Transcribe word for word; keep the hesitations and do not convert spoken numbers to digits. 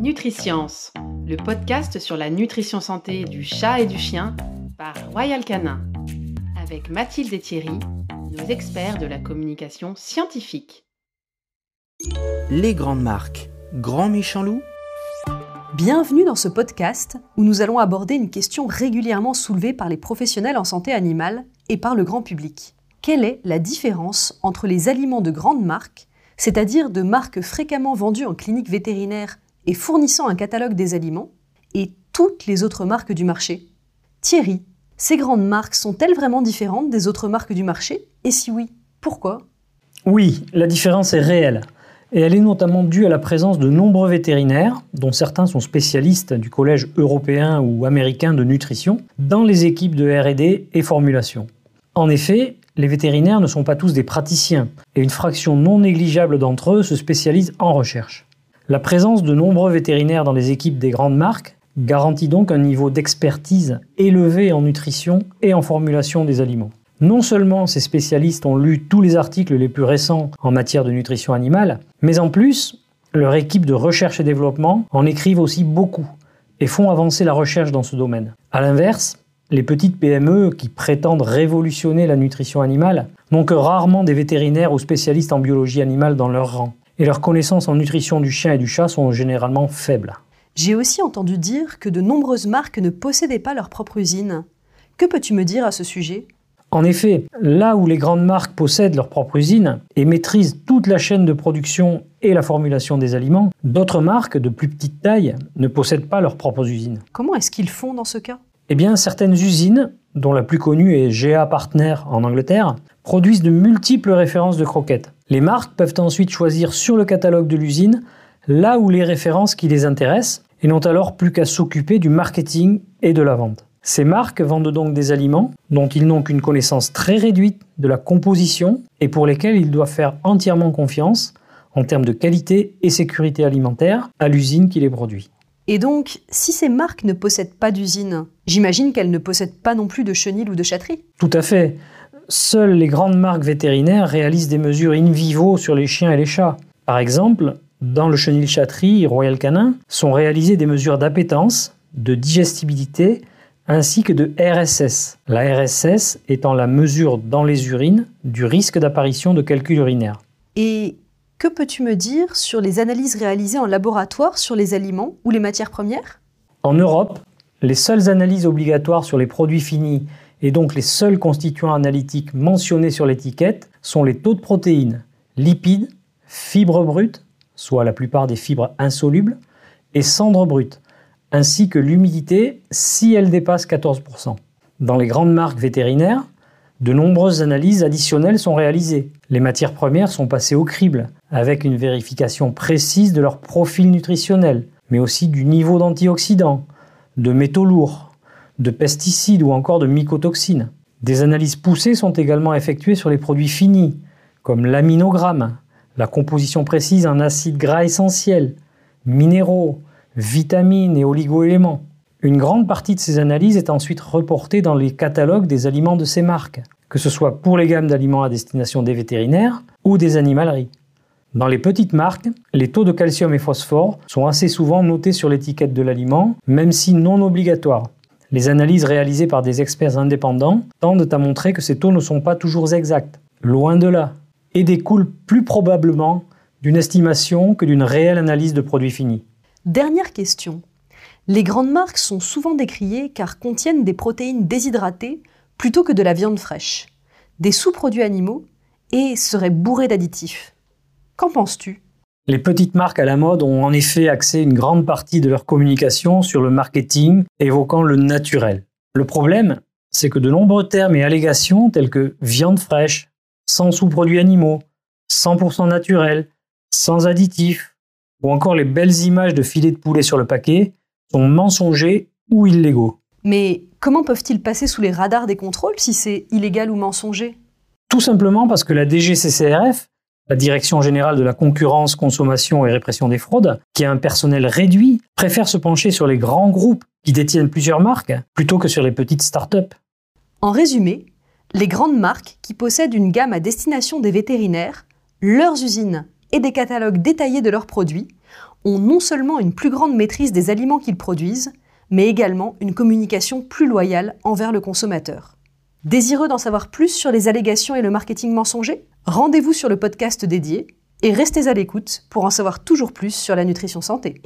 NutriScience, le podcast sur la nutrition santé du chat et du chien par Royal Canin, avec Mathilde Thierry, nos experts de la communication scientifique. Les grandes marques, grand méchant loup. Bienvenue dans ce podcast où nous allons aborder une question régulièrement soulevée par les professionnels en santé animale et par le grand public. Quelle est la différence entre les aliments de grandes marques, c'est-à-dire de marques fréquemment vendues en clinique vétérinaire et fournissant un catalogue des aliments, et toutes les autres marques du marché? Thierry, ces grandes marques sont-elles vraiment différentes des autres marques du marché? Et si oui, pourquoi? Oui, la différence est réelle. Et elle est notamment due à la présence de nombreux vétérinaires, dont certains sont spécialistes du Collège européen ou américain de nutrition, dans les équipes de R et D et formulation. En effet, les vétérinaires ne sont pas tous des praticiens, et une fraction non négligeable d'entre eux se spécialise en recherche. La présence de nombreux vétérinaires dans les équipes des grandes marques garantit donc un niveau d'expertise élevé en nutrition et en formulation des aliments. Non seulement ces spécialistes ont lu tous les articles les plus récents en matière de nutrition animale, mais en plus, leur équipe de recherche et développement en écrivent aussi beaucoup et font avancer la recherche dans ce domaine. A l'inverse, les petites P M E qui prétendent révolutionner la nutrition animale n'ont que rarement des vétérinaires ou spécialistes en biologie animale dans leur rang, et leurs connaissances en nutrition du chien et du chat sont généralement faibles. J'ai aussi entendu dire que de nombreuses marques ne possédaient pas leur propre usine. Que peux-tu me dire à ce sujet ? En effet, là où les grandes marques possèdent leur propre usine et maîtrisent toute la chaîne de production et la formulation des aliments, d'autres marques de plus petite taille ne possèdent pas leurs propres usines. Comment est-ce qu'ils font dans ce cas? Eh bien, certaines usines, dont la plus connue est G A Partner en Angleterre, produisent de multiples références de croquettes. Les marques peuvent ensuite choisir sur le catalogue de l'usine là où les références qui les intéressent et n'ont alors plus qu'à s'occuper du marketing et de la vente. Ces marques vendent donc des aliments dont ils n'ont qu'une connaissance très réduite de la composition et pour lesquels ils doivent faire entièrement confiance, en termes de qualité et sécurité alimentaire, à l'usine qui les produit. Et donc, si ces marques ne possèdent pas d'usine, j'imagine qu'elles ne possèdent pas non plus de chenilles ou de chatteries? Tout à fait. Seules les grandes marques vétérinaires réalisent des mesures in vivo sur les chiens et les chats. Par exemple, dans le chenil chatterie Royal Canin, sont réalisées des mesures d'appétence, de digestibilité, ainsi que de R S S, la R S S étant la mesure dans les urines du risque d'apparition de calculs urinaires. Et que peux-tu me dire sur les analyses réalisées en laboratoire sur les aliments ou les matières premières? En Europe, les seules analyses obligatoires sur les produits finis et donc les seuls constituants analytiques mentionnés sur l'étiquette sont les taux de protéines, lipides, fibres brutes, soit la plupart des fibres insolubles, et cendres brutes, ainsi que l'humidité si elle dépasse quatorze pour cent. Dans les grandes marques vétérinaires, de nombreuses analyses additionnelles sont réalisées. Les matières premières sont passées au crible, avec une vérification précise de leur profil nutritionnel, mais aussi du niveau d'antioxydants, de métaux lourds, de pesticides ou encore de mycotoxines. Des analyses poussées sont également effectuées sur les produits finis, comme l'aminogramme, la composition précise en acides gras essentiels, minéraux, vitamines et oligo-éléments. Une grande partie de ces analyses est ensuite reportée dans les catalogues des aliments de ces marques, que ce soit pour les gammes d'aliments à destination des vétérinaires ou des animaleries. Dans les petites marques, les taux de calcium et phosphore sont assez souvent notés sur l'étiquette de l'aliment, même si non obligatoires. Les analyses réalisées par des experts indépendants tendent à montrer que ces taux ne sont pas toujours exacts, loin de là, et découlent plus probablement d'une estimation que d'une réelle analyse de produits finis. Dernière question. Les grandes marques sont souvent décriées car contiennent des protéines déshydratées plutôt que de la viande fraîche, des sous-produits animaux et seraient bourrées d'additifs. Qu'en penses-tu? Les petites marques à la mode ont en effet axé une grande partie de leur communication sur le marketing évoquant le naturel. Le problème, c'est que de nombreux termes et allégations tels que viande fraîche, sans sous-produits animaux, cent pour cent naturel, sans additifs, ou encore les belles images de filets de poulet sur le paquet, sont mensongers ou illégaux. Mais comment peuvent-ils passer sous les radars des contrôles si c'est illégal ou mensonger? Tout simplement parce que la D G C C R F, la Direction Générale de la Concurrence, Consommation et Répression des Fraudes, qui a un personnel réduit, préfère se pencher sur les grands groupes qui détiennent plusieurs marques plutôt que sur les petites start-up. En résumé, les grandes marques qui possèdent une gamme à destination des vétérinaires, leurs usines et des catalogues détaillés de leurs produits ont non seulement une plus grande maîtrise des aliments qu'ils produisent, mais également une communication plus loyale envers le consommateur. Désireux d'en savoir plus sur les allégations et le marketing mensonger? Rendez-vous sur le podcast dédié et restez à l'écoute pour en savoir toujours plus sur la nutrition santé.